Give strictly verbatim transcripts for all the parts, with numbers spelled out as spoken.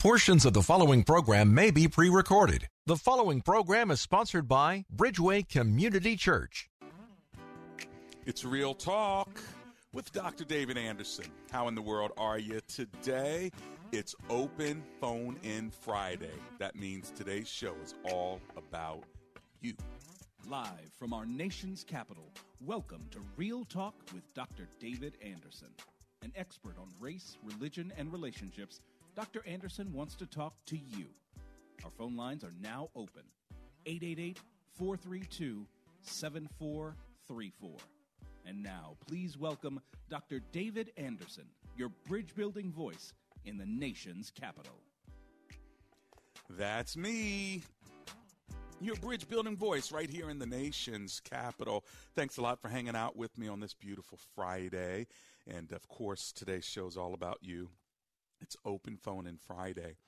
Portions of the following program may be pre-recorded. The following program is sponsored by Bridgeway Community Church. It's Real Talk with Doctor David Anderson. How in the world are you today? It's Open Phone In Friday. That means today's show is all about you. Live from our nation's capital, welcome to Real Talk with Doctor David Anderson. An expert on race, religion, and relationships, Doctor Anderson wants to talk to you. Our phone lines are now open. eight eight eight, four three two, seven four three four. And now, please welcome Doctor David Anderson, your bridge-building voice in the nation's capital. That's me. Your bridge-building voice right here in the nation's capital. Thanks a lot for hanging out with me on this beautiful Friday. And, of course, today's show is all about you. It's Open Phone In Friday.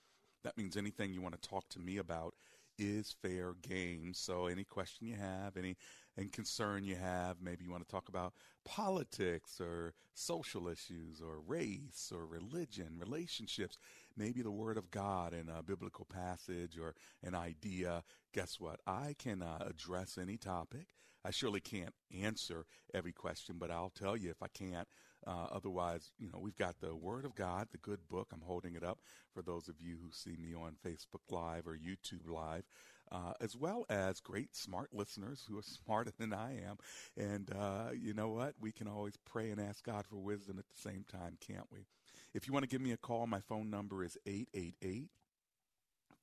That means anything you want to talk to me about is fair game. So any question you have, any, any concern you have, maybe you want to talk about politics or social issues or race or religion, relationships, maybe the Word of God in a biblical passage or an idea. Guess what? I can uh, address any topic. I surely can't answer every question, but I'll tell you if I can't. Uh, otherwise, you know, we've got the Word of God, the good book. I'm holding it up for those of you who see me on Facebook Live or YouTube Live, uh, as well as great smart listeners who are smarter than I am. And uh, you know what? We can always pray and ask God for wisdom at the same time, can't we? If you want to give me a call, my phone number is eight eight eight,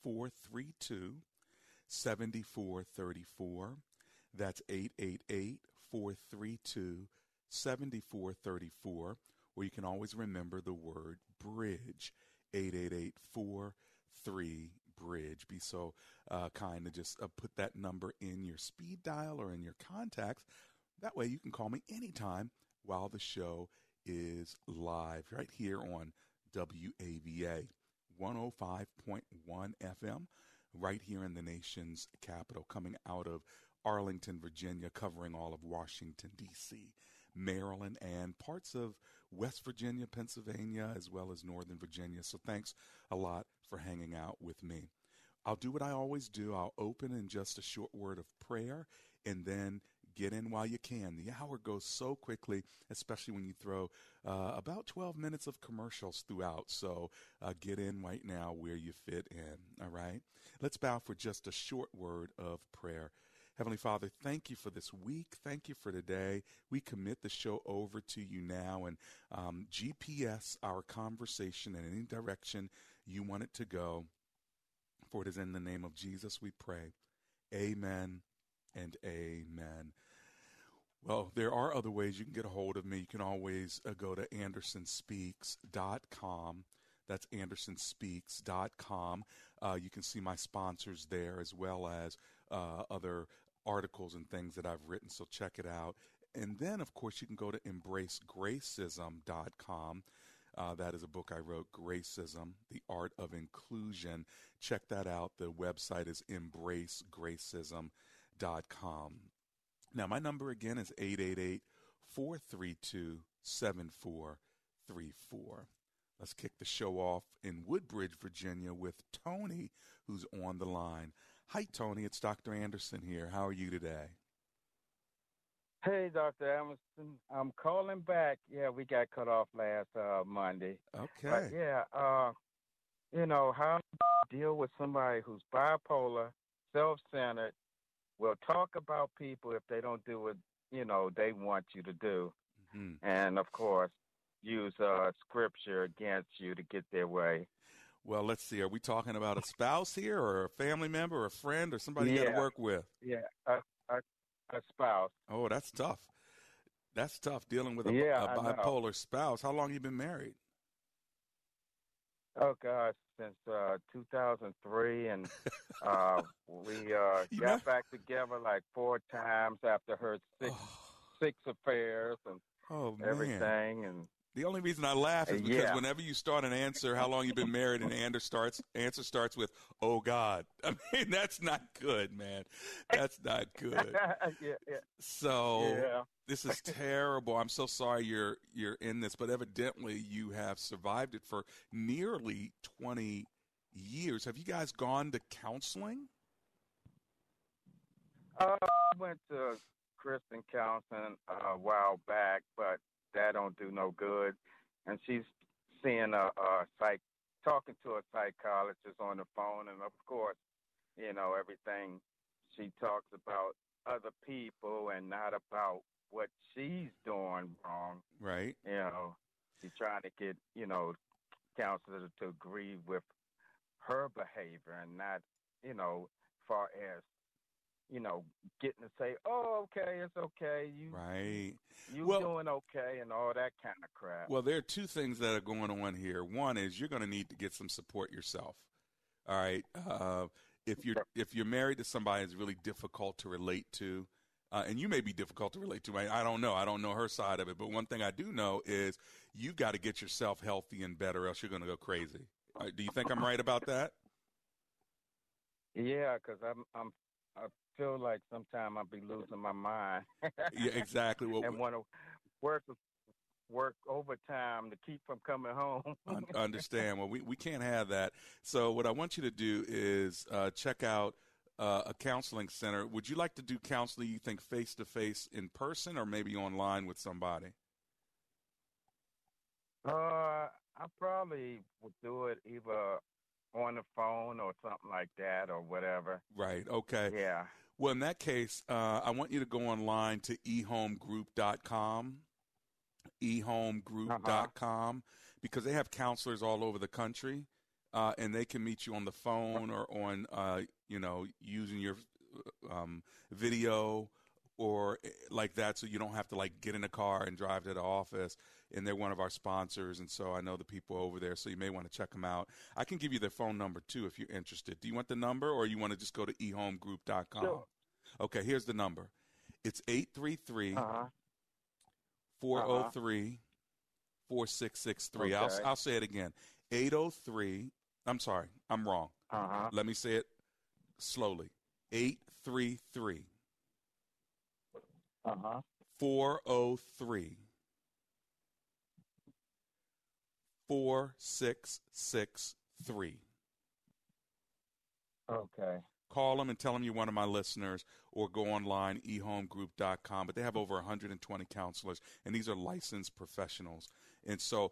four three two, seven four three four. That's eight eight eight, four three two, seven four three four. seven four three four, or you can always remember the word bridge, eight eight eight, four three, bridge. Be so uh, kind to just uh, put that number in your speed dial or in your contacts. That way you can call me anytime while the show is live right here on W A V A, one oh five point one F M, right here in the nation's capital, coming out of Arlington, Virginia, covering all of Washington, D C, Maryland, and parts of West Virginia, Pennsylvania, as well as Northern Virginia. So thanks a lot for hanging out with me. I'll do what I always do. I'll open in just a short word of prayer and then get in while you can. The hour goes so quickly, especially when you throw uh, about twelve minutes of commercials throughout. So uh, get in right now where you fit in. All right. Let's bow for just a short word of prayer. Heavenly Father, thank you for this week. Thank you for today. We commit the show over to you now and um, G P S our conversation in any direction you want it to go. For it is in the name of Jesus we pray. Amen and amen. Well, there are other ways you can get a hold of me. You can always uh, go to anderson speaks dot com. That's anderson speaks dot com. Uh, you can see my sponsors there as well as uh, other articles and things that I've written, so check it out. And then, of course, you can go to embrace gracism dot com. Uh, that is a book I wrote, Gracism, The Art of Inclusion. Check that out. The website is embrace gracism dot com. Now, my number again is eight eight eight, four three two, seven four three four. Let's kick the show off in Woodbridge, Virginia, with Tony, who's on the line. Hi, Tony. It's Doctor Anderson here. How are you today? Hey, Doctor Anderson. I'm calling back. Yeah, we got cut off last uh, Monday. Okay. But yeah, uh, you know, how do you deal with somebody who's bipolar, self-centered, will talk about people if they don't do what, you know, they want you to do. Mm-hmm. And, of course, use uh, scripture against you to get their way. Well, let's see. Are we talking about a spouse here or a family member or a friend or somebody yeah. you got to work with? Yeah, a, a, a spouse. Oh, that's tough. That's tough dealing with a, yeah, a bipolar spouse. How long have you been married? Oh, God, since uh, two thousand three, and uh, we uh, got know? back together like four times after her six, oh. six affairs and oh, everything. And the only reason I laugh is because yeah. whenever you start an answer, how long you've been married, and Anders starts answer starts with, "Oh God." I mean, that's not good, man. That's not good. yeah, yeah. So yeah. This is terrible. I'm so sorry you're you're in this, but evidently you have survived it for nearly twenty years. Have you guys gone to counseling? Uh, I went to Christian counseling a while back, but that don't do no good, and she's seeing a, a psych, talking to a psychologist on the phone, and of course, you know, everything she talks about other people and not about what she's doing wrong. Right. You know, she's trying to get, you know, counselors to agree with her behavior and not, you know, far as, you know, getting to say, oh, okay, it's okay. You, right. You well, doing okay and all that kind of crap. Well, there are two things that are going on here. One is you're going to need to get some support yourself. All right. Uh, if you're if you're married to somebody that's really difficult to relate to, uh, and you may be difficult to relate to. I, I don't know. I don't know her side of it. But one thing I do know is you've got to get yourself healthy and better, else you're going to go crazy. All right, do you think I'm right about that? Yeah, because I'm I'm I feel like sometimes I'll be losing my mind. Yeah, exactly. Well, and want to work work overtime to keep from coming home. I understand. Well, we, we can't have that. So what I want you to do is uh, check out uh, a counseling center. Would you like to do counseling, you think, face-to-face in person or maybe online with somebody? Uh, I probably would do it either on the phone or something like that or whatever. Right, okay. Yeah. Well, in that case, uh, I want you to go online to e home group dot com, e home group dot com, uh-huh. because they have counselors all over the country, uh, and they can meet you on the phone or on, uh, you know, using your um, video or like that, so you don't have to, like, get in a car and drive to the office. And they're one of our sponsors, and so I know the people over there, so you may want to check them out. I can give you their phone number, too, if you're interested. Do you want the number, or you want to just go to e home group dot com? Sure. Okay, here's the number. It's eight three three, four oh three, four six six three. Okay. I'll, I'll say it again. eight oh three I'm sorry, I'm wrong. Uh-huh. Let me say it slowly. eight three three, four oh three. Uh-huh. four oh three. four six six three. Okay. Call them and tell them you're one of my listeners, or go online, e home group dot com. But they have over one hundred twenty counselors, and these are licensed professionals. And so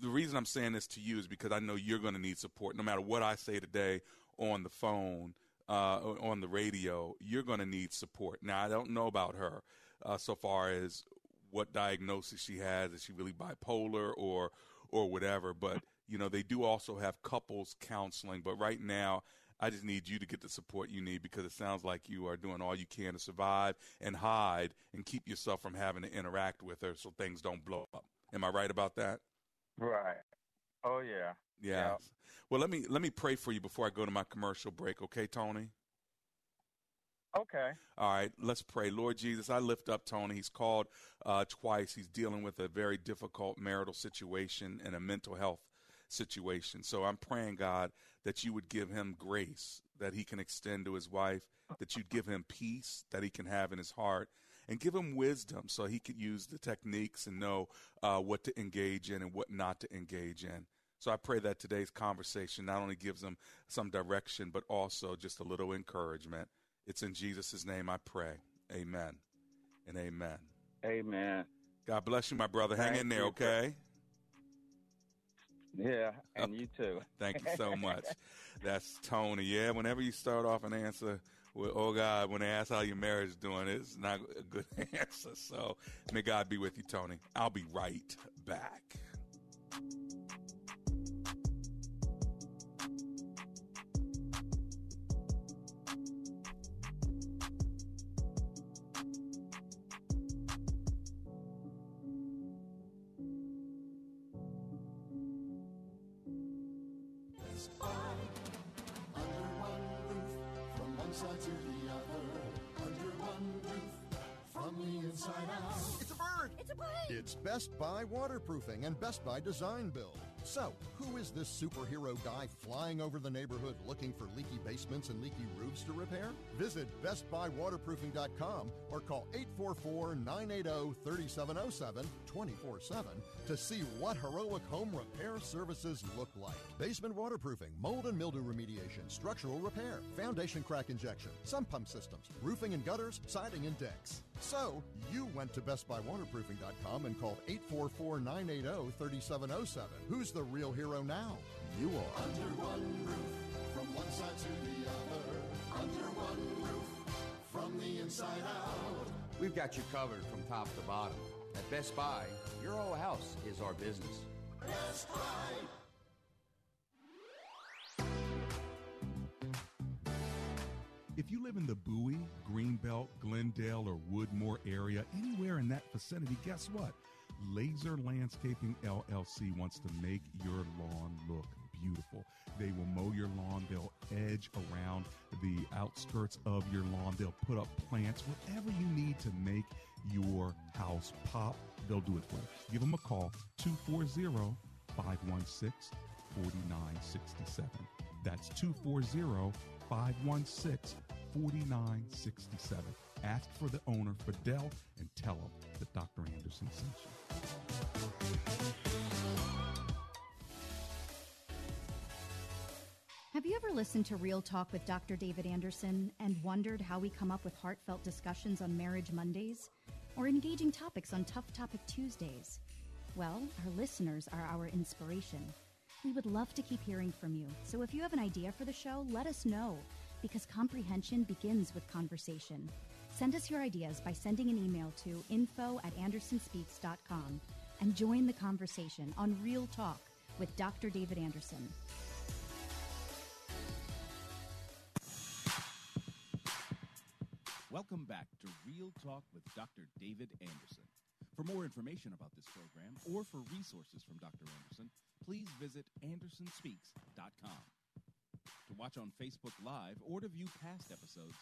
the reason I'm saying this to you is because I know you're going to need support. No matter what I say today on the phone, uh, on the radio, you're going to need support. Now, I don't know about her uh, so far as what diagnosis she has. Is she really bipolar or or whatever, but, you know, they do also have couples counseling. But right now, I just need you to get the support you need, because it sounds like you are doing all you can to survive and hide and keep yourself from having to interact with her so things don't blow up. Am I right about that? Right. Oh, yeah. Yeah. yeah. Well, let me let me pray for you before I go to my commercial break. Okay, Tony? Okay. All right, let's pray. Lord Jesus, I lift up Tony. He's called uh, twice. He's dealing with a very difficult marital situation and a mental health situation. So I'm praying, God, that you would give him grace that he can extend to his wife, that you'd give him peace that he can have in his heart, and give him wisdom so he could use the techniques and know uh, what to engage in and what not to engage in. So I pray that today's conversation not only gives him some direction, but also just a little encouragement. It's in Jesus' name I pray. Amen and amen. Amen. God bless you, my brother. Hang Thank in there, okay? Yeah, and you too. Thank you so much. That's Tony. Yeah, whenever you start off an answer with, oh, God, when they ask how your marriage is doing, it's not a good answer. So may God be with you, Tony. I'll be right back. Best Buy. Under one roof, from one side to the other. Under one roof, from the inside out. It's a bird! It's a plane! It's Best Buy Waterproofing and Best Buy Design Build. So, who is this superhero guy flying over the neighborhood looking for leaky basements and leaky roofs to repair? Visit Best Buy Waterproofing dot com or call eight four four, nine eight zero, three seven zero seven twenty-four seven to see what heroic home repair services look like. Basement waterproofing, mold and mildew remediation, structural repair, foundation crack injection, sump pump systems, roofing and gutters, siding and decks. So, you went to Best Buy Waterproofing dot com and called eight four four, nine eight zero, three seven zero seven. Who's the real hero now? You are. Under one roof, from one side to the other. Under one roof, from the inside out. We've got you covered from top to bottom. At Best Buy, your whole house is our business. Best Buy! If you live in the Bowie, Greenbelt, Glendale, or Woodmore area, anywhere in that vicinity, guess what? Laser Landscaping L L C wants to make your lawn look beautiful. They will mow your lawn. They'll edge around the outskirts of your lawn. They'll put up plants, whatever you need to make your house pop. They'll do it for you. Give them a call, two four zero, five one six, four nine six seven. That's two four zero, five one six, four nine six seven. Ask for the owner, Fidel, and tell him that Doctor Anderson sent you. Have you ever listened to Real Talk with Doctor David Anderson and wondered how we come up with heartfelt discussions on Marriage Mondays or engaging topics on Tough Topic Tuesdays? Well, our listeners are our inspiration. We would love to keep hearing from you. So if you have an idea for the show, let us know, because comprehension begins with conversation. Send us your ideas by sending an email to info at andersonspeaks dot com and join the conversation on Real Talk with Doctor David Anderson. Welcome back to Real Talk with Doctor David Anderson. For more information about this program or for resources from Doctor Anderson, please visit andersonspeaks dot com. To watch on Facebook Live or to view past episodes,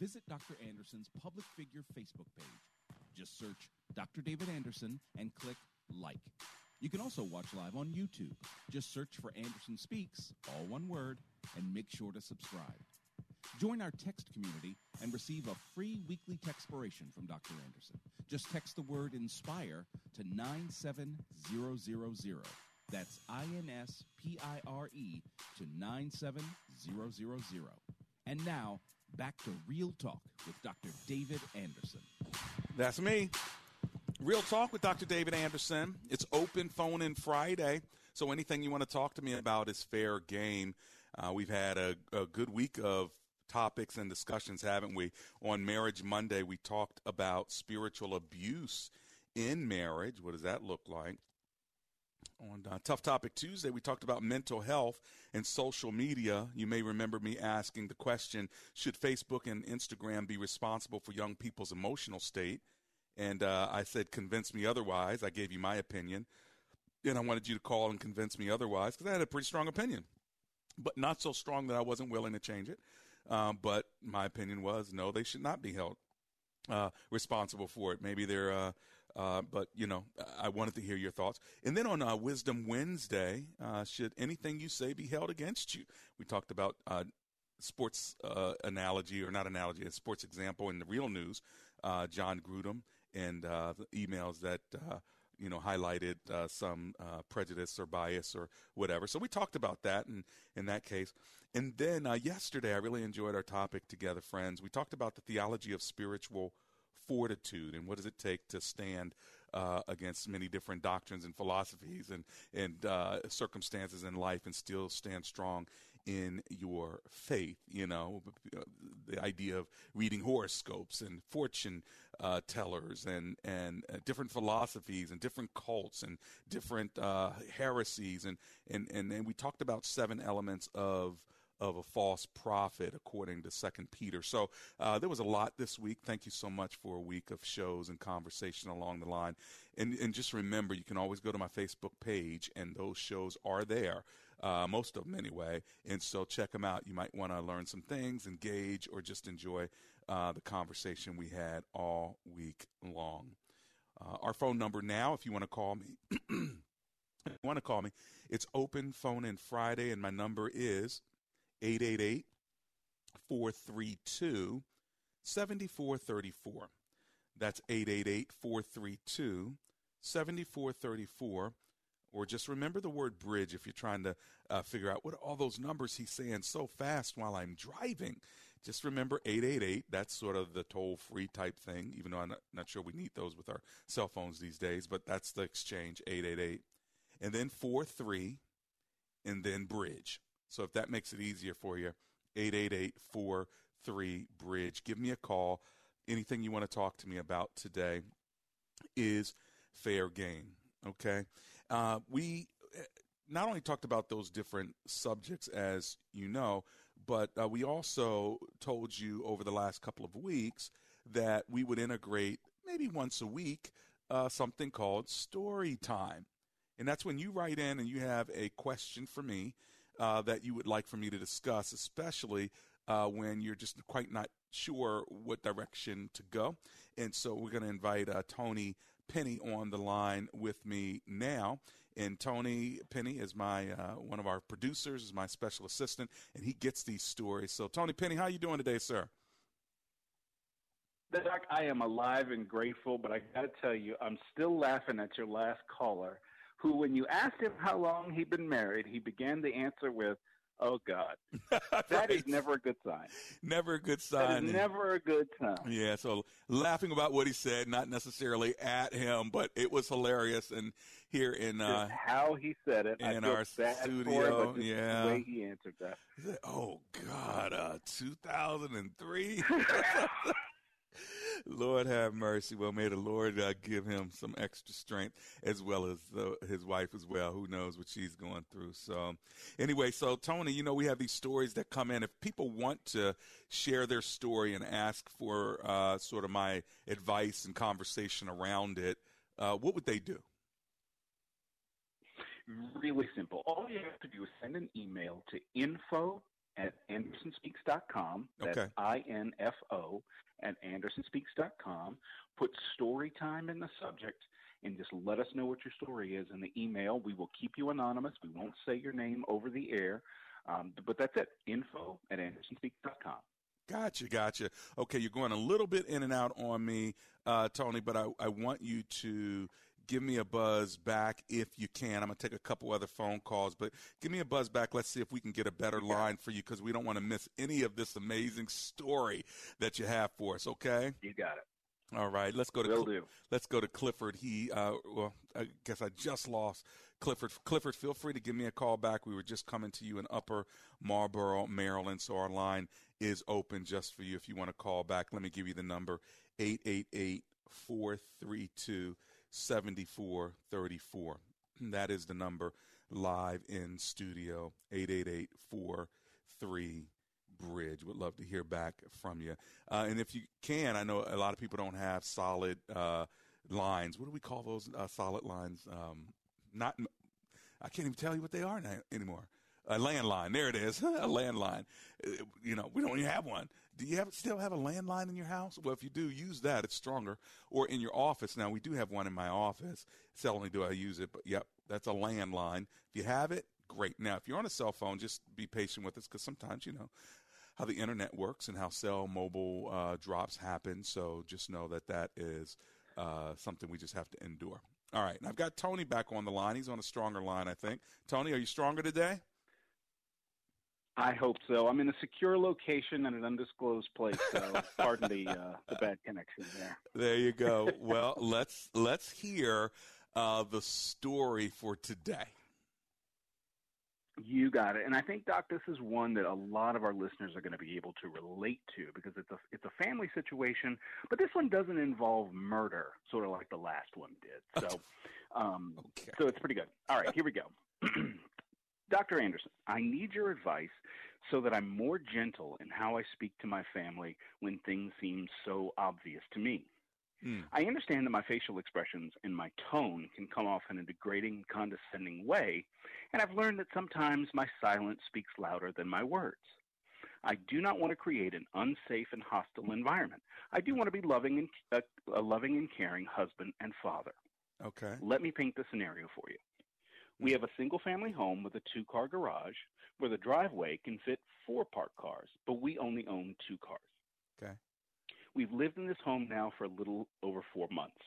visit Doctor Anderson's Public Figure Facebook page. Just search Doctor David Anderson and click like. You can also watch live on YouTube. Just search for Anderson Speaks, all one word, and make sure to subscribe. Join our text community and receive a free weekly textpiration from Doctor Anderson. Just text the word INSPIRE to nine seven zero zero zero. That's I N S P I R E to nine seven zero zero zero. And now, back to Real Talk with Doctor David Anderson. That's me. Real Talk with Doctor David Anderson. It's open phone-in Friday, so anything you want to talk to me about is fair game. Uh, we've had a, a good week of topics and discussions, haven't we? On Marriage Monday, we talked about spiritual abuse in marriage. What does that look like? On uh, Tough Topic Tuesday, we talked about mental health and social media. You may remember me asking the question, should Facebook and Instagram be responsible for young people's emotional state? And uh, I said, convince me otherwise. I gave you my opinion. And I wanted you to call and convince me otherwise because I had a pretty strong opinion, but not so strong that I wasn't willing to change it. Um, but my opinion was, no, they should not be held uh, responsible for it. Maybe they're uh, – Uh, but, you know, I wanted to hear your thoughts. And then on uh, Wisdom Wednesday, uh, should anything you say be held against you? We talked about uh, sports uh, analogy or not analogy, a sports example in the real news, uh, John Grudem, and uh, the emails that, uh, you know, highlighted uh, some uh, prejudice or bias or whatever. So we talked about that in, in that case. And then uh, yesterday, I really enjoyed our topic together, friends. We talked about the theology of spiritual fortitude and what does it take to stand uh, against many different doctrines and philosophies and and uh, circumstances in life and still stand strong in your faith. You know, the idea of reading horoscopes and fortune uh, tellers and and uh, different philosophies and different cults and different uh, heresies and and and and we talked about seven elements of. of a false prophet, according to Second Peter. So uh, there was a lot this week. Thank you so much for a week of shows and conversation along the line. And, and just remember, you can always go to my Facebook page, and those shows are there. uh, most of them anyway. And so check them out. You might want to learn some things, engage, or just enjoy uh, the conversation we had all week long. Uh, our phone number now, if you want to call me, if you want to call me, it's open phone in Friday, and my number is eight eight eight, four three two, seven four three four. That's eight eight eight, four three two, seven four three four. Or just remember the word bridge if you're trying to uh, figure out what are all those numbers he's saying so fast while I'm driving. Just remember eight eight eight. That's sort of the toll-free type thing, even though I'm not, not sure we need those with our cell phones these days, but that's the exchange, eight eight eight. And then four three, and then bridge. So if that makes it easier for you, eight eight eight, four three, bridge. Give me a call. Anything you want to talk to me about today is fair game, okay? Uh, we not only talked about those different subjects, as you know, but uh, we also told you over the last couple of weeks that we would integrate maybe once a week uh, something called story time. And that's when you write in and you have a question for me uh, that you would like for me to discuss, especially uh, when you're just quite not sure what direction to go. And so we're going to invite uh, Tony Penny on the line with me now. And Tony Penny is my uh, one of our producers, is my special assistant, and he gets these stories. So, Tony Penny, how are you doing today, sir? Doc, I am alive and grateful, but I got to tell you, I'm still laughing at your last caller, who, when you asked him how long he'd been married, he began to answer with, "Oh, God." That right. is never a good sign. Never a good sign. That is and, never a good sign. Yeah, so laughing about what he said, not necessarily at him, but it was hilarious. And here in uh, how he said it. In our studio, him, yeah. The way he answered that. He said, "Oh, God, uh, two thousand three? Lord have mercy. Well, may the Lord uh, give him some extra strength, as well as uh, his wife as well. Who knows what she's going through. So anyway, so Tony, you know, we have these stories that come in. If people want to share their story and ask for uh, sort of my advice and conversation around it, uh, what would they do? Really simple. All you have to do is send an email to info at andersonspeaks dot com. That's okay. I N F O at andersonspeaks dot com. Put story time in the subject and just let us know what your story is in the email. We will keep you anonymous. We won't say your name over the air. Um, but that's it. Info at andersonspeaks dot com. Gotcha, gotcha. Okay, you're going a little bit in and out on me, uh, Tony, but I, I want you to give me a buzz back if you can. I'm going to take a couple other phone calls, but give me a buzz back. Let's see if we can get a better yeah. line for you, because we don't want to miss any of this amazing story that you have for us, okay? You got it. All right. Let's go to Will Cl- do. Let's go to Clifford. He, uh, well, I guess I just lost Clifford. Clifford, feel free to give me a call back. We were just coming to you in Upper Marlboro, Maryland, so our line is open just for you if you want to call back. Let me give you the number, eight eight eight, four three two, seven four three four. seventy-four thirty-four. That is the number live in studio, eight eight eight, four three, bridge. Would love to hear back from you. Uh, and if you can, I know a lot of people don't have solid uh, lines. What do we call those uh, solid lines? Um, not, I can't even tell you what they are now, anymore. A landline. There it is. A landline. You know, we don't even have one. Do you have, still have a landline in your house? Well, if you do, use that. It's stronger. Or in your office. Now, we do have one in my office. Seldomly do I use it, but, yep, that's a landline. If you have it, great. Now, if you're on a cell phone, just be patient with us, because sometimes, you know, how the Internet works and how cell mobile uh, drops happen. So just know that that is uh, something we just have to endure. All right. And I've got Tony back on the line. He's on a stronger line, I think. Tony, are you stronger today? I hope so. I'm in a secure location at an undisclosed place, so pardon the uh, the bad connection there. There you go. Well, let's let's hear uh, the story for today. You got it. And I think, Doc, this is one that a lot of our listeners are going to be able to relate to, because it's a it's a family situation, but this one doesn't involve murder, sort of like the last one did. So, um, okay. So it's pretty good. All right, here we go. Doctor Anderson, I need your advice so that I'm more gentle in how I speak to my family when things seem so obvious to me. Mm. I understand that my facial expressions and my tone can come off in a degrading, condescending way, and I've learned that sometimes my silence speaks louder than my words. I do not want to create an unsafe and hostile environment. I do want to be loving and, uh, a loving and caring husband and father. Okay. Let me paint the scenario for you. We have a single-family home with a two-car garage where the driveway can fit four parked cars, but we only own two cars. Okay. We've lived in this home now for a little over four months.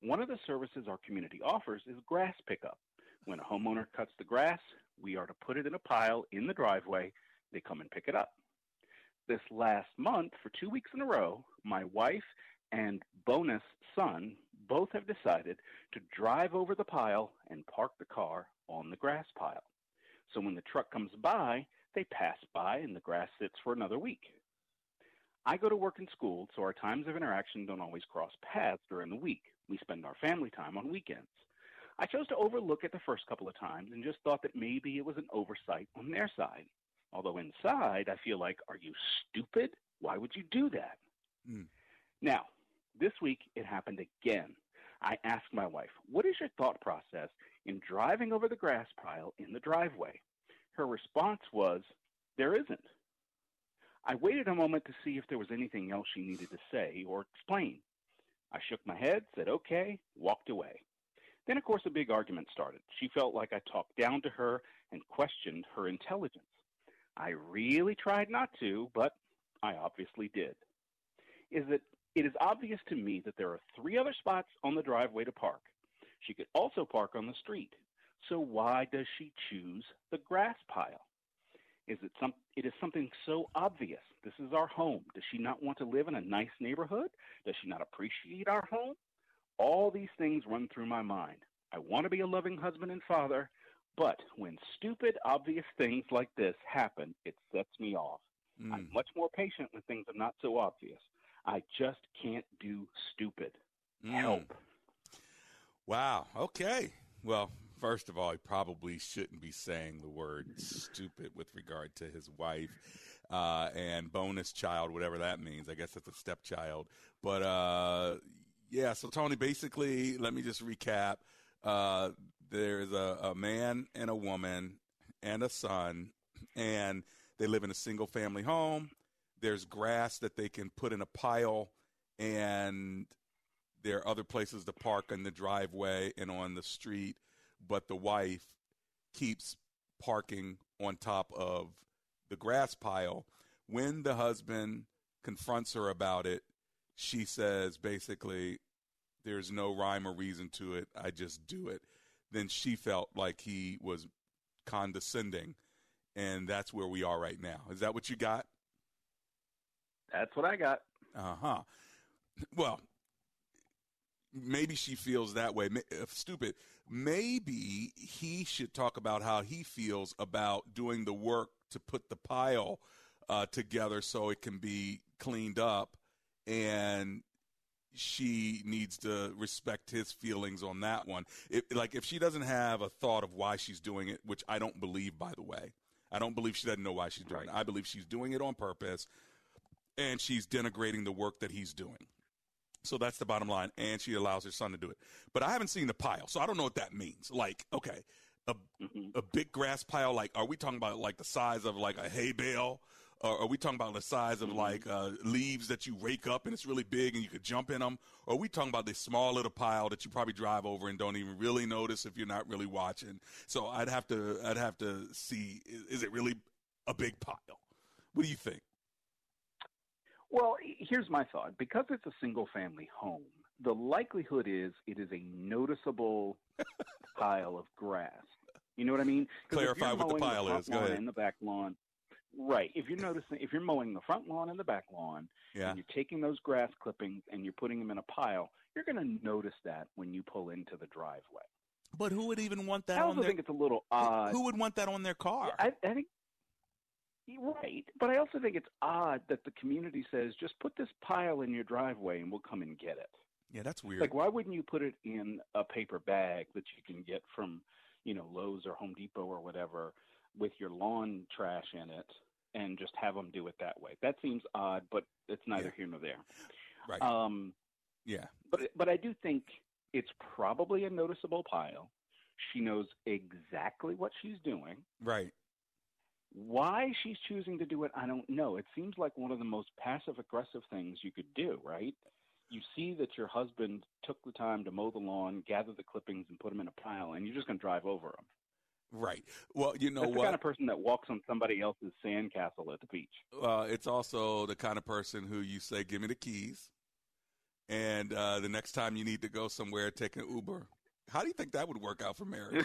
One of the services our community offers is grass pickup. When a homeowner cuts the grass, we are to put it in a pile in the driveway. They come and pick it up. This last month, for two weeks in a row, my wife and bonus son both have decided to drive over the pile and park the car on the grass pile. So when the truck comes by, they pass by and the grass sits for another week. I go to work and school, so our times of interaction don't always cross paths during the week. We spend our family time on weekends. I chose to overlook it the first couple of times and just thought that maybe it was an oversight on their side. Although inside, I feel like, are you stupid? Why would you do that? Mm. Now, this week, it happened again. I asked my wife, what is your thought process in driving over the grass pile in the driveway? Her response was, there isn't. I waited a moment to see if there was anything else she needed to say or explain. I shook my head, said, okay, walked away. Then, of course, a big argument started. She felt like I talked down to her and questioned her intelligence. I really tried not to, but I obviously did. Is that it is obvious to me that there are three other spots on the driveway to park. She could also park on the street. So why does she choose the grass pile? Is it some? It is something so obvious. This is our home. Does she not want to live in a nice neighborhood? Does she not appreciate our home? All these things run through my mind. I want to be a loving husband and father. But when stupid, obvious things like this happen, it sets me off. Mm. I'm much more patient when things are not so obvious. I just can't do stupid. Mm. Help. Wow. Okay. Well, first of all, he probably shouldn't be saying the word stupid with regard to his wife uh, and bonus child, whatever that means. I guess that's a stepchild. But, uh, yeah, so, Tony, basically, let me just recap. Uh, there's a, a man and a woman and a son, and they live in a single-family home. There's grass that they can put in a pile, and there are other places to park in the driveway and on the street, but the wife keeps parking on top of the grass pile. When the husband confronts her about it, she says basically, there's no rhyme or reason to it. I just do it. Then she felt like he was condescending, and that's where we are right now. Is that what you got? That's what I got. Uh-huh. Well, maybe she feels that way. Stupid. Maybe he should talk about how he feels about doing the work to put the pile uh, together so it can be cleaned up, and she needs to respect his feelings on that one. It, like, if she doesn't have a thought of why she's doing it, which I don't believe, by the way. I don't believe she doesn't know why she's doing right. it. I believe she's doing it on purpose, and she's denigrating the work that he's doing. So that's the bottom line, and she allows her son to do it. But I haven't seen the pile, so I don't know what that means. Like, okay, a, mm-hmm. a big grass pile, like, are we talking about, like, the size of, like, a hay bale? Or are we talking about the size of, like, uh, leaves that you rake up and it's really big and you could jump in them? Or are we talking about this small little pile that you probably drive over and don't even really notice if you're not really watching? So I'd have to I'd have to see, is it really a big pile? What do you think? Well, here's my thought. Because it's a single-family home, the likelihood is it is a noticeable pile of grass. You know what I mean? Clarify what the pile the is. Go ahead. In the back lawn. Right. If you're noticing, if you're mowing the front lawn and the back lawn, yeah. and you're taking those grass clippings and you're putting them in a pile, you're going to notice that when you pull into the driveway. But who would even want that? I also on their, think it's a little odd. Who would want that on their car? I, I think you're right, but I also think it's odd that the community says just put this pile in your driveway and we'll come and get it. Yeah, that's weird. Like, why wouldn't you put it in a paper bag that you can get from, you know, Lowe's or Home Depot or whatever, with your lawn trash in it, and just have them do it that way? That seems odd, but it's neither yeah. here nor there. Right. Um, Yeah. But but I do think it's probably a noticeable pile. She knows exactly what she's doing. Right. Why she's choosing to do it, I don't know. It seems like one of the most passive-aggressive things you could do, right? You see that your husband took the time to mow the lawn, gather the clippings, and put them in a pile, and you're just going to drive over them. Right. Well, you know what? That's the what? kind of person that walks on somebody else's sandcastle at the beach. Uh, it's also the kind of person who you say, give me the keys, and uh, the next time you need to go somewhere, take an Uber. How do you think that would work out for marriage?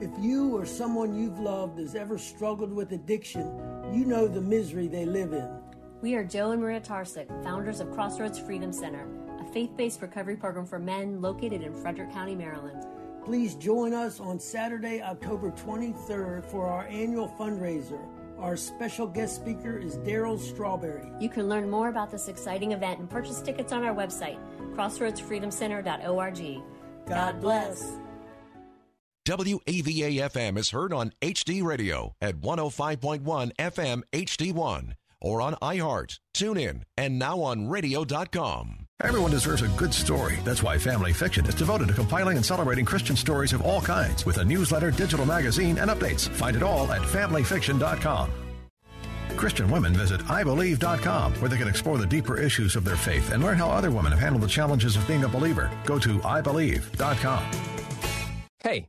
If you or someone you've loved has ever struggled with addiction, you know the misery they live in. We are Joe and Maria Tarsic, founders of Crossroads Freedom Center, a faith-based recovery program for men located in Frederick County, Maryland. Please join us on Saturday, October twenty-third for our annual fundraiser. Our special guest speaker is Daryl Strawberry. You can learn more about this exciting event and purchase tickets on our website, crossroads freedom center dot org. God bless. W A V A F M is heard on H D Radio at one oh five point one F M H D one or on iHeart, TuneIn, and now on radio dot com. Everyone deserves a good story. That's why Family Fiction is devoted to compiling and celebrating Christian stories of all kinds with a newsletter, digital magazine, and updates. Find it all at family fiction dot com. Christian women visit i believe dot com, where they can explore the deeper issues of their faith and learn how other women have handled the challenges of being a believer. Go to i believe dot com. Hey,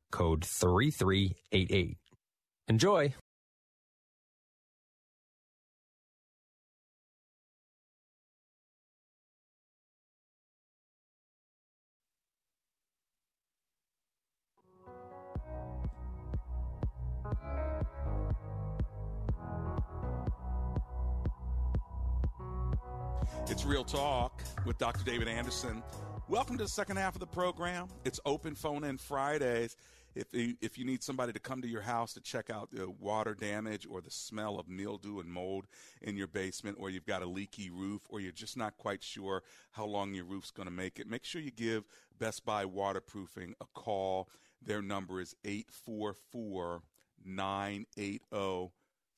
code three three eight eight. Enjoy! It's Real Talk with Doctor David Anderson. Welcome to the second half of the program. It's open phone-in Fridays. If you, if you need somebody to come to your house to check out the water damage or the smell of mildew and mold in your basement, or you've got a leaky roof, or you're just not quite sure how long your roof's going to make it, make sure you give Best Buy Waterproofing a call. Their number is eight four four, nine eight zero,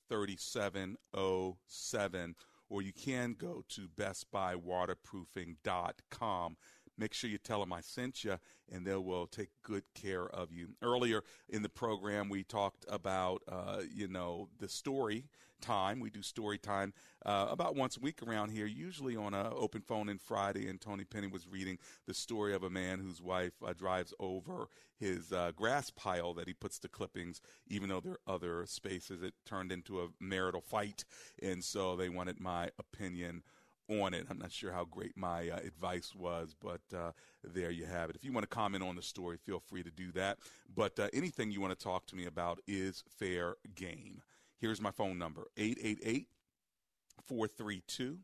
three seven zero seven. Or you can go to best buy waterproofing dot com. Make sure you tell them I sent you, and they will take good care of you. Earlier in the program, we talked about, uh, you know, the story time. We do story time uh, about once a week around here, usually on an open phone-in Friday, and Tony Penny was reading the story of a man whose wife uh, drives over his uh, grass pile that he puts the clippings, even though there are other spaces. It turned into a marital fight, and so they wanted my opinion on it. I'm not sure how great my uh, advice was, but uh, there you have it. If you want to comment on the story, feel free to do that. But uh, anything you want to talk to me about is fair game. Here's my phone number, eight eight eight, four three two,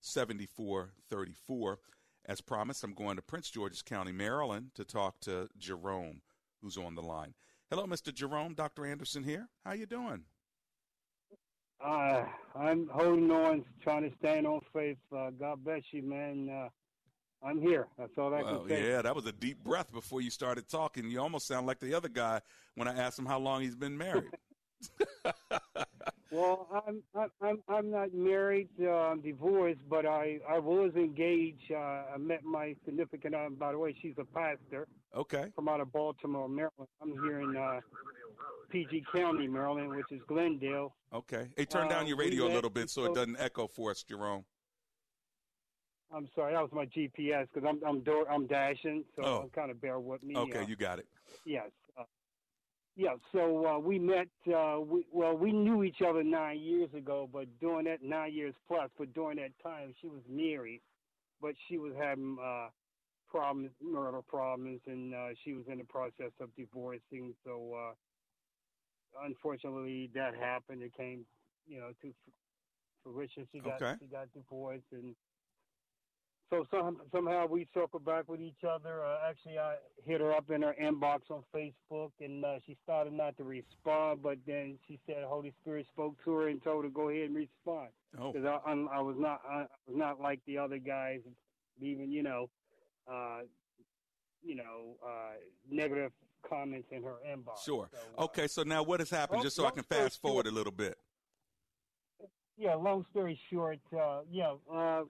seven four three four. As promised, I'm going to Prince George's County, Maryland, to talk to Jerome, who's on the line. Hello, Mister Jerome. Doctor Anderson here. How you doing? Uh, I'm holding on, trying to stand on faith. Uh, God bless you, man. Uh, I'm here. That's all I well, can say. Yeah, that was a deep breath before you started talking. You almost sound like the other guy when I asked him how long he's been married. Well, I'm I'm I'm not married. Uh, I'm divorced, but I, I was engaged. Uh, I met my significant other. By the way, she's a pastor. Okay. From out of Baltimore, Maryland. I'm here in uh, P G County, Maryland, which is Glendale. Okay. Hey, turn down uh, your radio a little bit so it doesn't echo for us, Jerome. I'm sorry, that was my G P S because I'm I'm do- I'm dashing, so oh. I'm kind of bear with me. Okay, uh, you got it. Yes. Uh, Yeah, so uh, we met, uh, we, well, we knew each other nine years ago, but during that nine years plus, but during that time, she was married, but she was having uh, problems, marital problems, and uh, she was in the process of divorcing. So, uh, unfortunately, that happened. It came, you know, to fruition. She got, okay. she got divorced, and so some, somehow we circled back with each other. Uh, actually, I hit her up in her inbox on Facebook, and uh, she started not to respond, but then she said Holy Spirit spoke to her and told her, go ahead and respond. Because oh. I, I, I was not I was not like the other guys, leaving, you know, uh, you know, uh, negative comments in her inbox. Sure. So, okay, uh, so now what has happened, oh, just so I can fast forward short. a little bit? Yeah, long story short, uh, yeah, uh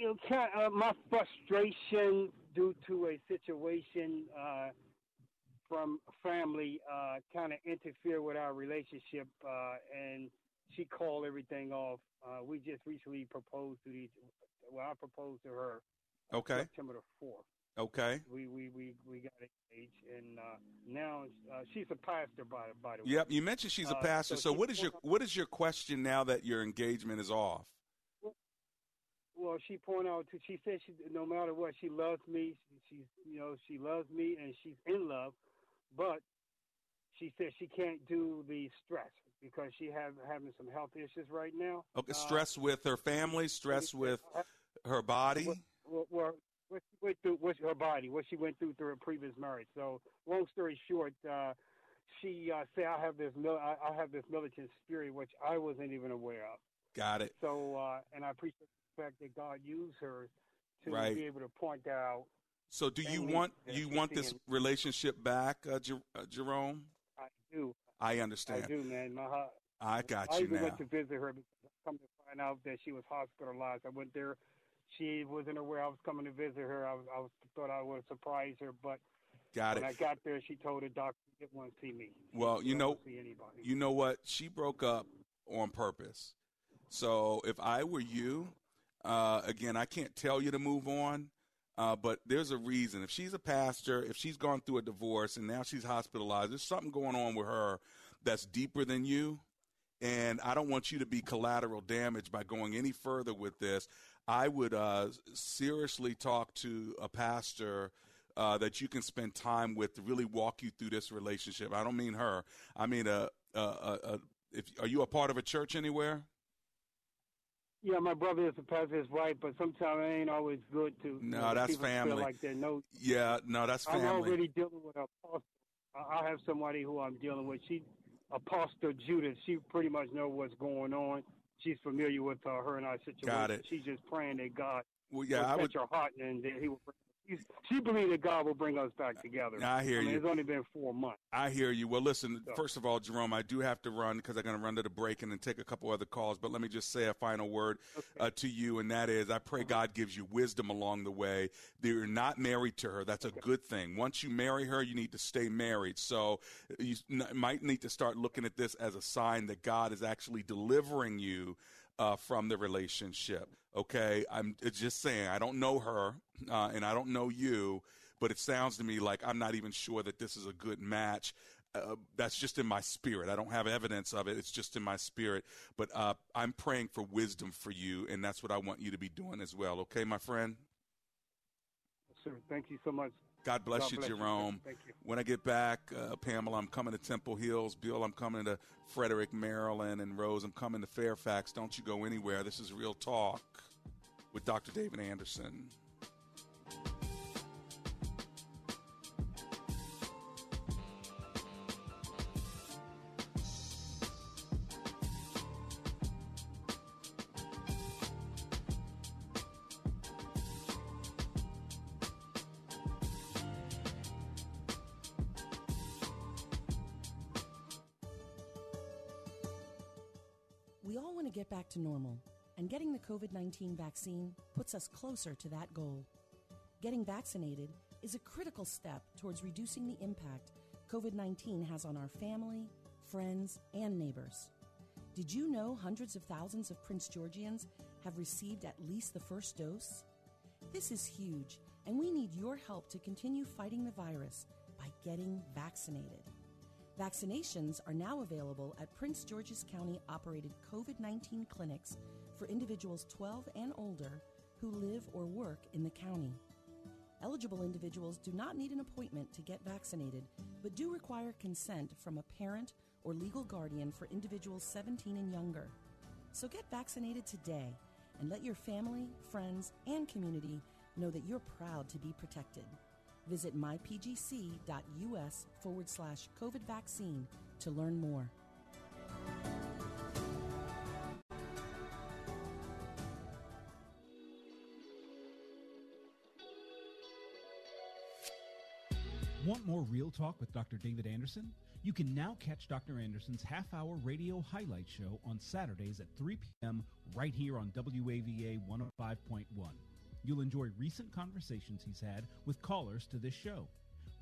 You know, uh, my frustration due to a situation uh, from family uh, kind of interfered with our relationship, uh, and she called everything off. Uh, we just recently proposed to each. Well, I proposed to her. Okay. September the fourth. Okay. We we we, we got engaged, and uh, now uh, she's a pastor, by by the way. Yep. You mentioned she's a pastor. Uh, so so what is your what is your question now that your engagement is off? Well, she pointed out, she said she, no matter what, she loves me. She, she's, you know, she loves me and she's in love, but she said she can't do the stress because she have having some health issues right now. Okay, stress uh, with her family, stress with her body. Well, well, what she went through, what her body, what she went through through her previous marriage. So, long story short, uh, she uh, said, "I have this, mil- I, I have this militant spirit, which I wasn't even aware of." Got it. So, uh, and I appreciate the fact that God used her to right. be able to point out. So, do you want you want this relationship back, uh, Jer- uh, Jerome? I do. I understand. I do, man. My heart, I got I you now. I even went to visit her because I come to find out that she was hospitalized. I went there. She wasn't aware I was coming to visit her. I, was, I was, thought I would surprise her, but got when it. I got there, she told her doctor she didn't want to see me. Well, you know, see anybody. You know what? She broke up on purpose. So, if I were you, uh, again, I can't tell you to move on, uh, but there's a reason. If she's a pastor, if she's gone through a divorce and now she's hospitalized, there's something going on with her that's deeper than you, and I don't want you to be collateral damage by going any further with this. I would uh, seriously talk to a pastor uh, that you can spend time with to really walk you through this relationship. I don't mean her. I mean, a, a, a, a if are you a part of a church anywhere? Yeah, my brother is a pastor, his wife, but sometimes it ain't always good to. No, you know, that's family. Like that. No, yeah, no, that's family. I'm already dealing with an apostle. I have somebody who I'm dealing with. She, Apostle Judith, she pretty much knows what's going on. She's familiar with uh, her and our situation. Got it. She's just praying that God well, yeah, will I touch would... her heart and that he will bring She believes that God will bring us back together. I hear I mean, you. It's only been four months. I hear you. Well, listen, so. First of all, Jerome, I do have to run because I'm going to run to the break and then take a couple other calls. But let me just say a final word okay. uh, to you, and that is I pray God gives you wisdom along the way. You're not married to her. That's okay. a good thing. Once you marry her, you need to stay married. So you might need to start looking at this as a sign that God is actually delivering you uh, from the relationship. Okay, I'm just saying, I don't know her, uh, and I don't know you, but it sounds to me like I'm not even sure that this is a good match. Uh, that's just in my spirit. I don't have evidence of it. It's just in my spirit. But uh, I'm praying for wisdom for you, and that's what I want you to be doing as well. Okay, my friend? Sure. Thank you so much. God bless God you, bless Jerome. You. Thank you. When I get back, uh, Pamela, I'm coming to Temple Hills. Bill, I'm coming to Frederick, Maryland. And Rose, I'm coming to Fairfax. Don't you go anywhere. This is Real Talk with Doctor David Anderson. To normal, and getting the COVID nineteen vaccine puts us closer to that goal. Getting vaccinated is a critical step towards reducing the impact COVID nineteen has on our family, friends, and neighbors. Did you know hundreds of thousands of Prince Georgians have received at least the first dose? This is huge, and we need your help to continue fighting the virus by getting vaccinated. Vaccinations are now available at Prince George's County-operated COVID nineteen clinics for individuals twelve and older who live or work in the county. Eligible individuals do not need an appointment to get vaccinated, but do require consent from a parent or legal guardian for individuals seventeen and younger. So get vaccinated today and let your family, friends, and community know that you're proud to be protected. Visit mypgc.us forward slash COVID vaccine to learn more. Want more Real Talk with Doctor David Anderson? You can now catch Doctor Anderson's half-hour radio highlight show on Saturdays at three p.m. right here on W A V A one oh five point one. You'll enjoy recent conversations he's had with callers to this show.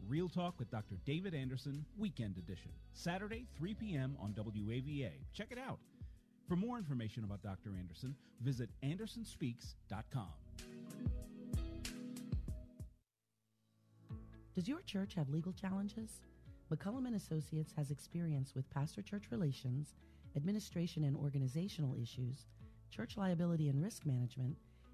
Real Talk with Doctor David Anderson, Weekend Edition, Saturday, three p.m. on W A V A. Check it out. For more information about Doctor Anderson, visit anderson speaks dot com. Does your church have legal challenges? McCullum and Associates has experience with pastor-church relations, administration and organizational issues, church liability and risk management,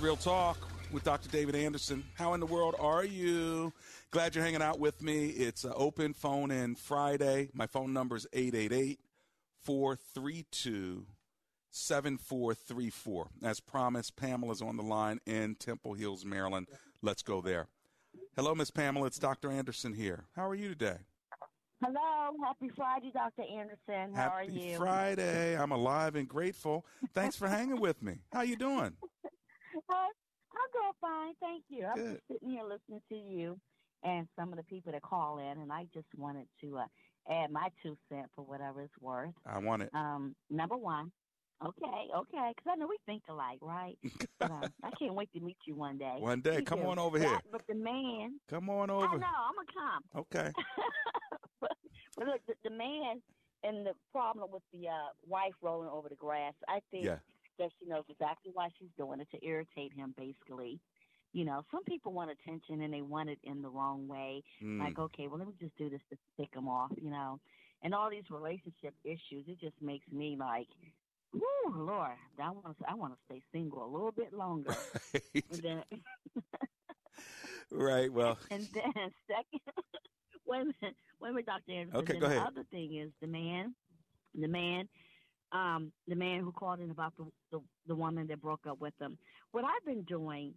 Real Talk with Doctor David Anderson. How in the world are you? Glad you're hanging out with me. It's uh, open phone in Friday. My phone number is eight eight eight, four three two, seven four three four. As promised, Pamela's on the line in Temple Hills, Maryland. Let's go there. Hello, Miss Pamela. It's Doctor Anderson here. How are you today? Hello. Happy Friday, Doctor Anderson. How Happy are you? Happy Friday. I'm alive and grateful. Thanks for hanging with me. How you doing? I'm doing fine, thank you. I'm Good. Just sitting here listening to you and some of the people that call in, and I just wanted to uh, add my two cents for whatever it's worth. I want it. Um, number one, okay, okay, because I know we think alike, right? But, um, I can't wait to meet you one day. One day, you come on over here. But the man, come on over. I know, I'm gonna come. Okay. but, but look, the, the man and the problem with the uh, wife rolling over the grass, I think. Yeah. That she knows exactly why she's doing it, to irritate him, basically. You know, some people want attention, and they want it in the wrong way. Mm. Like, okay, well, let me just do this to tick them off, you know. And all these relationship issues, it just makes me like, whoo, Lord, I want to I want to stay single a little bit longer. Right. Then, right, well. And then, second, wait a minute, wait a minute, Doctor Anderson. Okay, go ahead. The other thing is the man, the man. Um, the man who called in about the, the the woman that broke up with him. What I've been doing,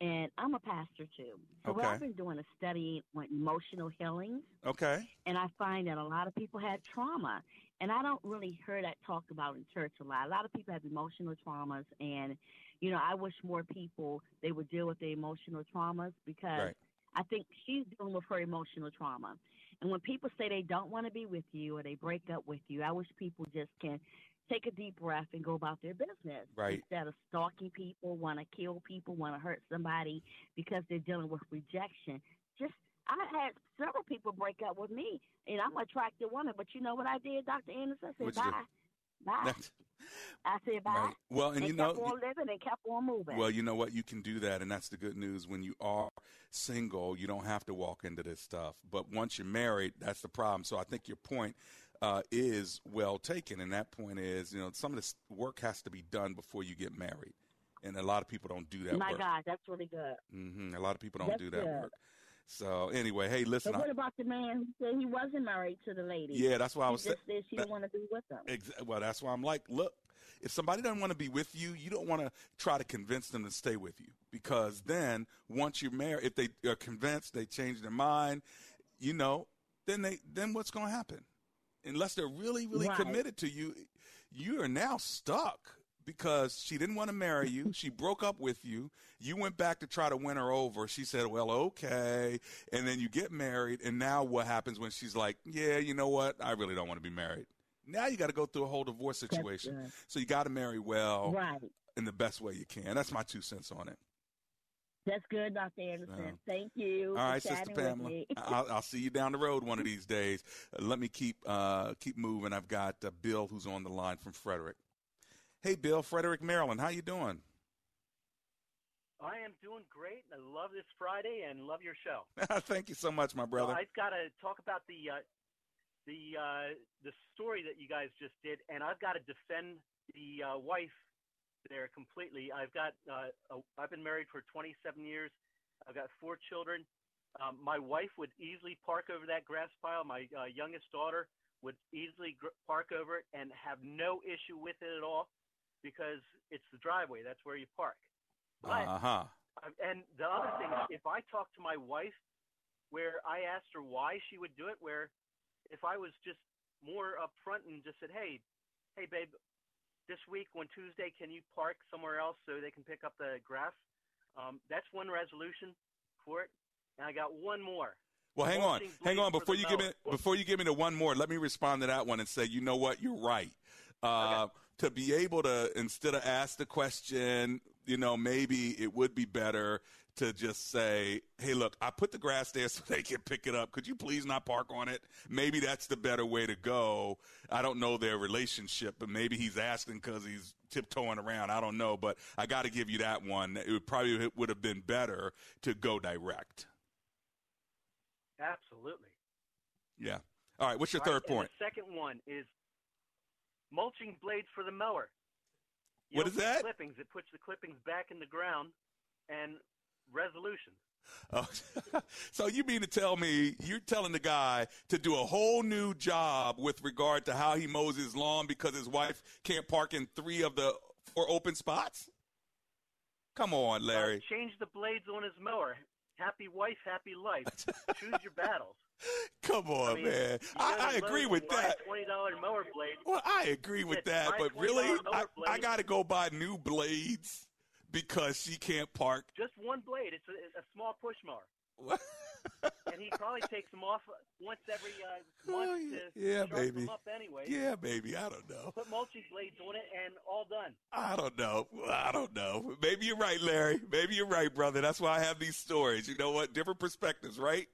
and I'm a pastor too, so okay. what I've been doing is studying emotional healing. Okay. And I find that a lot of people had trauma, and I don't really hear that talked about in church a lot. A lot of people have emotional traumas, and you know, I wish more people, they would deal with their emotional traumas, because right. I think she's dealing with her emotional trauma. And when people say they don't want to be with you or they break up with you, I wish people just can take a deep breath and go about their business. Right. Instead of stalking people, want to kill people, want to hurt somebody because they're dealing with rejection. Just, I had several people break up with me, and I'm an attractive woman, but you know what I did, Doctor Anderson? I said, What's bye. The- bye. That's- I said bye. Right. Well, and, and you kept know, on living and kept on moving. Well, you know what? You can do that, and that's the good news. When you are single, you don't have to walk into this stuff. But once you're married, that's the problem. So I think your point uh, is well taken, and that point is, you know, some of this work has to be done before you get married, and a lot of people don't do that. My work. God, that's really good. Mm-hmm. A lot of people don't that's do that good. work. So anyway, hey, listen. But what I, about the man who said he wasn't married to the lady? Yeah, that's why I was saying. She said she didn't want to be with him. Exa- well, that's why I'm like, look, if somebody doesn't want to be with you, you don't want to try to convince them to stay with you, because then once you're married, if they are convinced, they change their mind, you know, then they then what's going to happen? Unless they're really, really right. committed to you, you are now stuck. Because she didn't want to marry you. She broke up with you. You went back to try to win her over. She said, well, okay. And then you get married. And now what happens when she's like, yeah, you know what? I really don't want to be married. Now you got to go through a whole divorce situation. So you got to marry well right. in the best way you can. That's my two cents on it. That's good, Doctor Anderson. Thank you. All right, Sister Pamela. I'll, I'll see you down the road one of these days. Let me keep, uh, keep moving. I've got uh, Bill, who's on the line from Frederick. Hey, Bill, Frederick, Maryland, how you doing? I am doing great. I love this Friday and love your show. Thank you so much, my brother. So I've got to talk about the uh, the uh, the story that you guys just did, and I've got to defend the uh, wife there completely. I've got uh, a, I've been married for twenty-seven years. I've got four children. Um, my wife would easily park over that grass pile. My uh, youngest daughter would easily gr- park over it and have no issue with it at all, because it's the driveway. That's where you park. But, uh-huh. And the other thing, if I talk to my wife, where I asked her why she would do it, where if I was just more upfront and just said, hey, hey, babe, this week on Tuesday, can you park somewhere else so they can pick up the grass? Um, that's one resolution for it. And I got one more. Well, hang on, hang on. Before you give me, before you give me the one more, let me respond to that one and say, you know what, you're right. Uh, okay. To be able to, instead of ask the question, you know, maybe it would be better to just say, hey, look, I put the grass there so they can pick it up. Could you please not park on it? Maybe that's the better way to go. I don't know their relationship, but maybe he's asking because he's tiptoeing around. I don't know, but I got to give you that one. It would probably would have been better to go direct. Absolutely. Yeah. All right. What's your All third right, point? The second one is mulching blades for the mower. You what is that? Clippings. It puts the clippings back in the ground. And resolution. Oh, so you mean to tell me you're telling the guy to do a whole new job with regard to how he mows his lawn because his wife can't park in three of the four open spots? Come on, Larry. Uh, change the blades on his mower. Happy wife, happy life. Choose your battles. Come on, I mean, man. I, I agree with that. twenty dollars mower blade. Well, I agree with that, but really, I, I got to go buy new blades because she can't park. Just one blade. It's a, a small push mower. And he probably takes them off once every uh, month to yeah, baby. them up anyway. Yeah, baby. I don't know. Put mulching blades on it and all done. I don't know. I don't know. Maybe you're right, Larry. Maybe you're right, brother. That's why I have these stories. You know what? Different perspectives, right?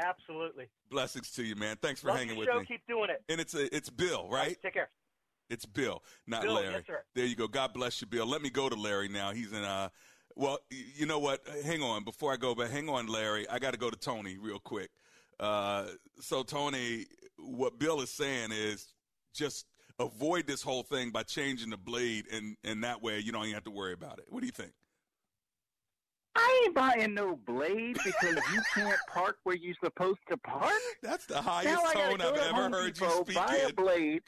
Absolutely. Blessings to you, man. Thanks for Love hanging with show. me. Keep doing it. And it's a, it's Bill, right? Right, take care. It's Bill, not Bill, Larry. Yes, sir. There you go. God bless you, Bill. Let me go to Larry now. He's in a. Well, you know what? Hang on. Before I go, but hang on, Larry. I got to go to Tony real quick. Uh, so, Tony, what Bill is saying is just avoid this whole thing by changing the blade, and, and that way you don't even have to worry about it. What do you think? I ain't buying no blade because you can't park where you're supposed to park. That's the highest tone I've ever heard you speak in. Buy a blade.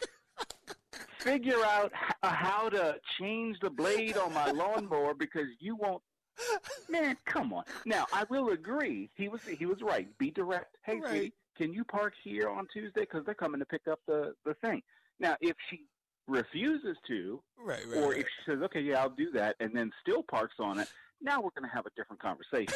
Figure out how to change the blade on my lawnmower because you won't. Man, come on. Now, I will agree. He was he was right. Be direct. Hey, right. sweetie, can you park here on Tuesday because they're coming to pick up the, the thing. Now, if she refuses to, right, right, or right. if she says, okay, yeah, I'll do that, and then still parks on it, now we're going to have a different conversation.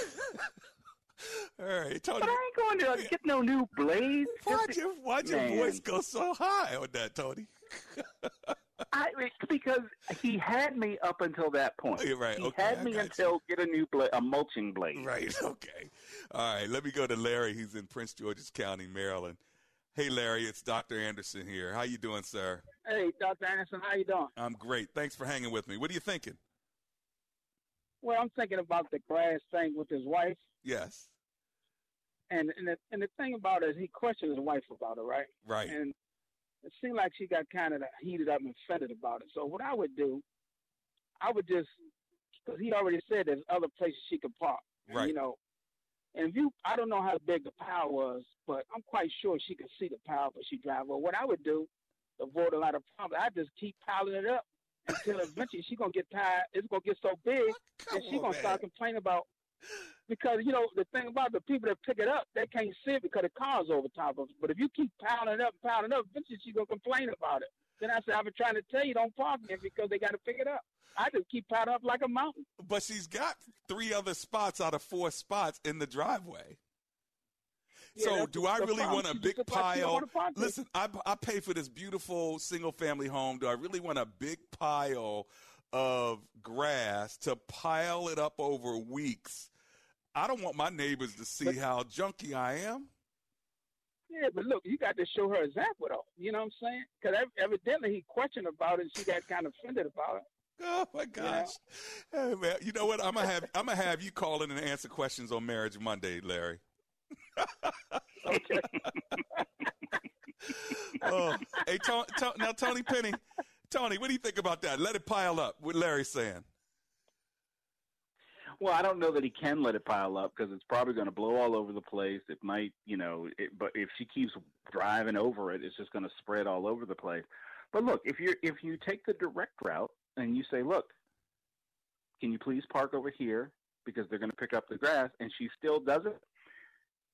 All right, Tony. But I ain't going to like, get no new blades. Why'd your, why'd your voice go so high on that, Tony? I, it's because he had me up until that point. You're right. He okay, had I me until you. Get a new blade, a mulching blade. Right. Okay. All right. Let me go to Larry. He's in Prince George's County, Maryland. Hey, Larry, it's Doctor Anderson here. How you doing, sir? Hey, Doctor Anderson, how you doing? I'm great. Thanks for hanging with me. What are you thinking? Well, I'm thinking about the grass thing with his wife. Yes. And and the, and the thing about it is he questioned his wife about it, right? Right. And it seemed like she got kind of heated up and offended about it. So what I would do, I would just, because he already said there's other places she could park. And, right. You know, and if you, I don't know how big the pile was, but I'm quite sure she could see the pile, but she drive over. What I would do, avoid a lot of problems, I just keep piling it up until eventually she's going to get tired. It's going to get so big that she's going to start complaining about. Because, you know, the thing about the people that pick it up, they can't see it because the car's over top of it. But if you keep piling it up and piling it up, eventually she's going to complain about it. Then I said, I've been trying to tell you, don't park there because they got to pick it up. I just keep piling up like a mountain. But she's got three other spots out of four spots in the driveway. Yeah, so do I really problem. want a big pile? Listen, I, I pay for this beautiful single-family home. Do I really want a big pile of grass to pile it up over weeks? I don't want my neighbors to see but, how junky I am. Yeah, but look, you got to show her example, though. You know what I'm saying? Because evidently he questioned about it, and she got kind of offended about it. Oh my gosh! You know, hey, man, you know what? I'm gonna have I'm gonna have you call in and answer questions on Marriage Monday, Larry. Okay. Oh, hey, to, to, now Tony Penny, Tony, what do you think about that? Let it pile up. What Larry's saying. Well, I don't know that he can let it pile up because it's probably going to blow all over the place. It might, you know, it, but if she keeps driving over it, it's just going to spread all over the place. But look, if you if you take the direct route and you say, look, can you please park over here because they're going to pick up the grass, and she still doesn't.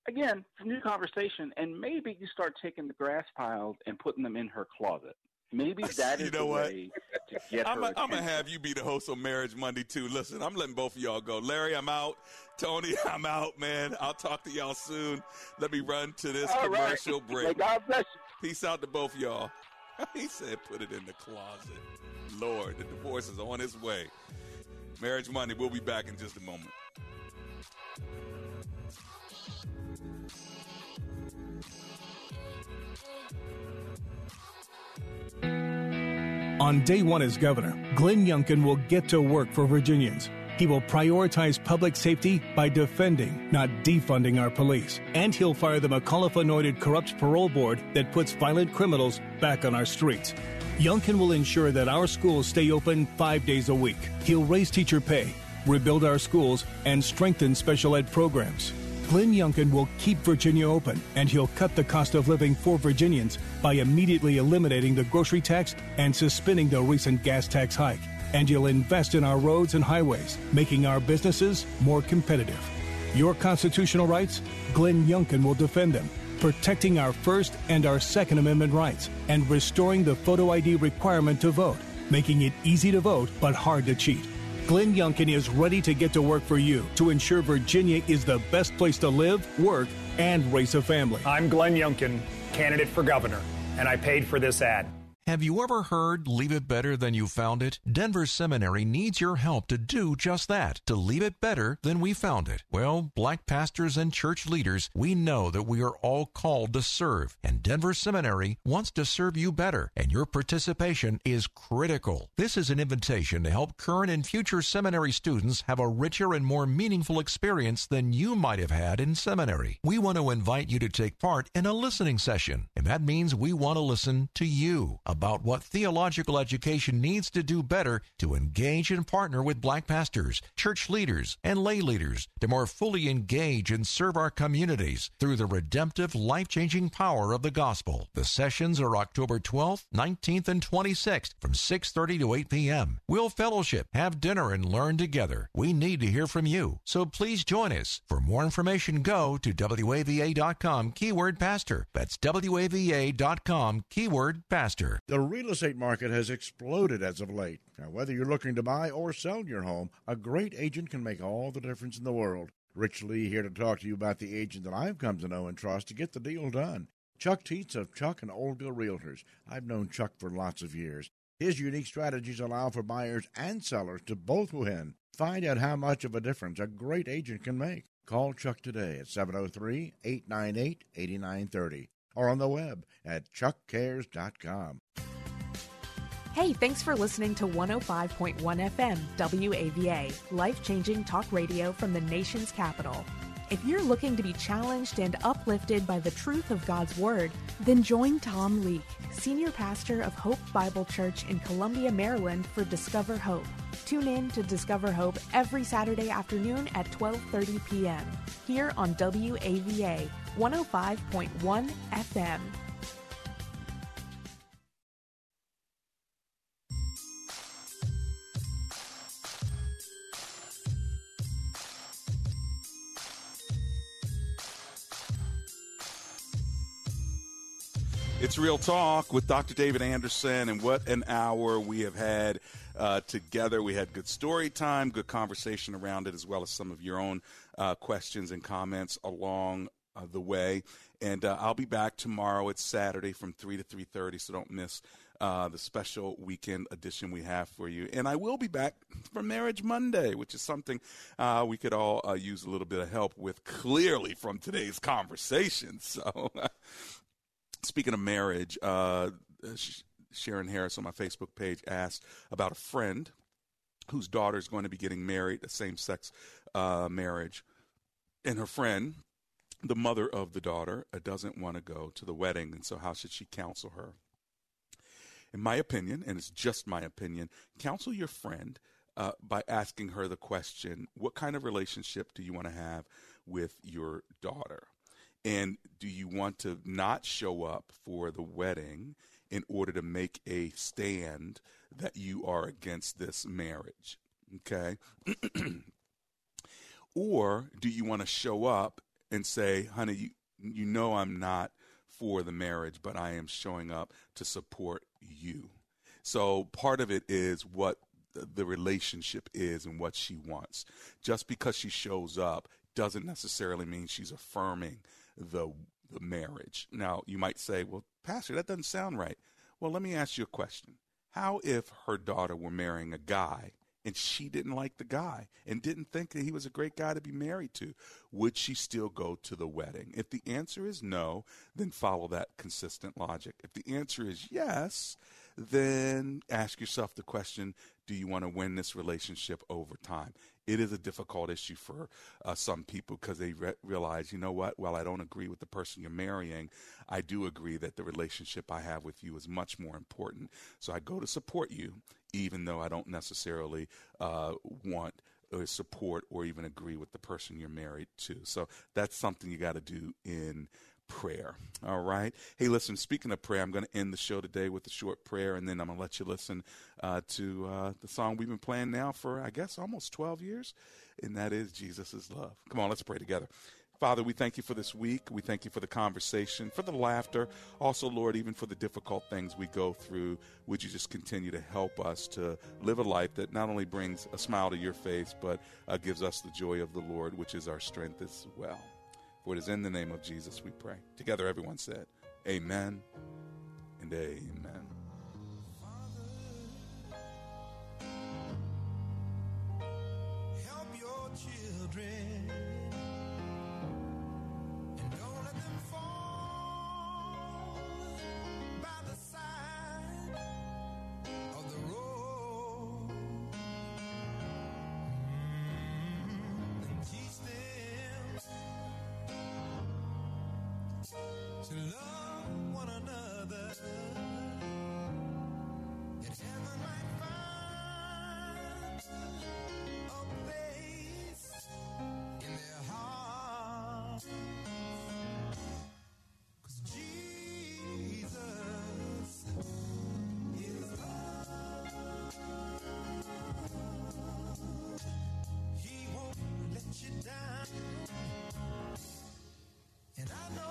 Again, it's a new conversation, and maybe you start taking the grass piles and putting them in her closet. Maybe that is the way to get her attention. I'm going to have you be the host of Marriage Monday, too. Listen, I'm letting both of y'all go. Larry, I'm out. Tony, I'm out, man. I'll talk to y'all soon. Let me run to this commercial break. May God bless you. Peace out to both of y'all. He said put it in the closet. Lord, the divorce is on its way. Marriage Monday, we'll be back in just a moment. On day one as governor, Glenn Youngkin will get to work for Virginians. He will prioritize public safety by defending, not defunding our police. And he'll fire the McAuliffe-anointed corrupt parole board that puts violent criminals back on our streets. Youngkin will ensure that our schools stay open five days a week. He'll raise teacher pay, rebuild our schools, and strengthen special ed programs. Glenn Youngkin will keep Virginia open, and he'll cut the cost of living for Virginians by immediately eliminating the grocery tax and suspending the recent gas tax hike. And he'll invest in our roads and highways, making our businesses more competitive. Your constitutional rights? Glenn Youngkin will defend them, protecting our First and our Second Amendment rights and restoring the photo I D requirement to vote, making it easy to vote but hard to cheat. Glenn Youngkin is ready to get to work for you to ensure Virginia is the best place to live, work, and raise a family. I'm Glenn Youngkin, candidate for governor, and I paid for this ad. Have you ever heard, leave it better than you found it? Denver Seminary needs your help to do just that, to leave it better than we found it. Well, black pastors and church leaders, we know that we are all called to serve, and Denver Seminary wants to serve you better, and your participation is critical. This is an invitation to help current and future seminary students have a richer and more meaningful experience than you might have had in seminary. We want to invite you to take part in a listening session, and that means we want to listen to you about what theological education needs to do better to engage and partner with black pastors, church leaders, and lay leaders to more fully engage and serve our communities through the redemptive, life-changing power of the gospel. The sessions are October twelfth, nineteenth, and twenty-sixth from six thirty to eight p.m. We'll fellowship, have dinner, and learn together. We need to hear from you, so please join us. For more information, go to W A V A dot com, keyword pastor. That's W A V A dot com, keyword pastor. The real estate market has exploded as of late. Now, whether you're looking to buy or sell your home, a great agent can make all the difference in the world. Rich Lee here to talk to you about the agent that I've come to know and trust to get the deal done. Chuck Teets of Chuck and Oldville Realtors. I've known Chuck for lots of years. His unique strategies allow for buyers and sellers to both win. Find out how much of a difference a great agent can make. Call Chuck today at seven oh three, eight nine eight, eight nine three oh or on the web at chuck cares dot com. Hey, thanks for listening to one oh five point one F M W A V A, life-changing talk radio from the nation's capital. If you're looking to be challenged and uplifted by the truth of God's Word, then join Tom Leake, Senior Pastor of Hope Bible Church in Columbia, Maryland, for Discover Hope. Tune in to Discover Hope every Saturday afternoon at twelve thirty p.m. here on W A V A one oh five point one F M. It's Real Talk with Doctor David Anderson, and what an hour we have had uh, together. We had good story time, good conversation around it, as well as some of your own uh, questions and comments along uh, the way. And uh, I'll be back tomorrow. It's Saturday from three to three thirty, so don't miss uh, the special weekend edition we have for you. And I will be back for Marriage Monday, which is something uh, we could all uh, use a little bit of help with, clearly, from today's conversation. So... Speaking of marriage, uh, Sharon Harris on my Facebook page asked about a friend whose daughter is going to be getting married, a same-sex uh, marriage. And her friend, the mother of the daughter, uh, doesn't want to go to the wedding, and so how should she counsel her? In my opinion, and it's just my opinion, counsel your friend uh, by asking her the question, what kind of relationship do you want to have with your daughter? And do you want to not show up for the wedding in order to make a stand that you are against this marriage? Okay. Or do you want to show up and say, honey, you, you know I'm not for the marriage, but I am showing up to support you. So part of it is what the relationship is and what she wants. Just because she shows up doesn't necessarily mean she's affirming the the marriage. Now, you might say, well, Pastor, that doesn't sound right. Well, let me ask you a question. How if her daughter were marrying a guy and she didn't like the guy and didn't think that he was a great guy to be married to? Would she still go to the wedding? If the answer is no, then follow that consistent logic. If the answer is yes, then ask yourself the question, do you want to win this relationship over time? It is a difficult issue for uh, some people because they re- realize, you know what, while I don't agree with the person you're marrying, I do agree that the relationship I have with you is much more important. So I go to support you, even though I don't necessarily uh, want or support or even agree with the person you're married to. So that's something you got to do in prayer. All right. Hey, listen, speaking of prayer, I'm going to end the show today with a short prayer, and then I'm going to let you listen uh, to uh, the song we've been playing now for, I guess, almost twelve years, and that is Jesus is Love. Come on, let's pray together. Father, we thank you for this week. We thank you for the conversation, for the laughter. Also, Lord, even for the difficult things we go through, would you just continue to help us to live a life that not only brings a smile to your face, but uh, gives us the joy of the Lord, which is our strength as well. For it is in the name of Jesus we pray. Together everyone said, amen and amen. Father, help your children and don't let them fall by the side of the road. Mm-hmm. And teach them to love one another, that heaven might find a place in their heart. 'Cause Jesus is love. He won't let you down. And I know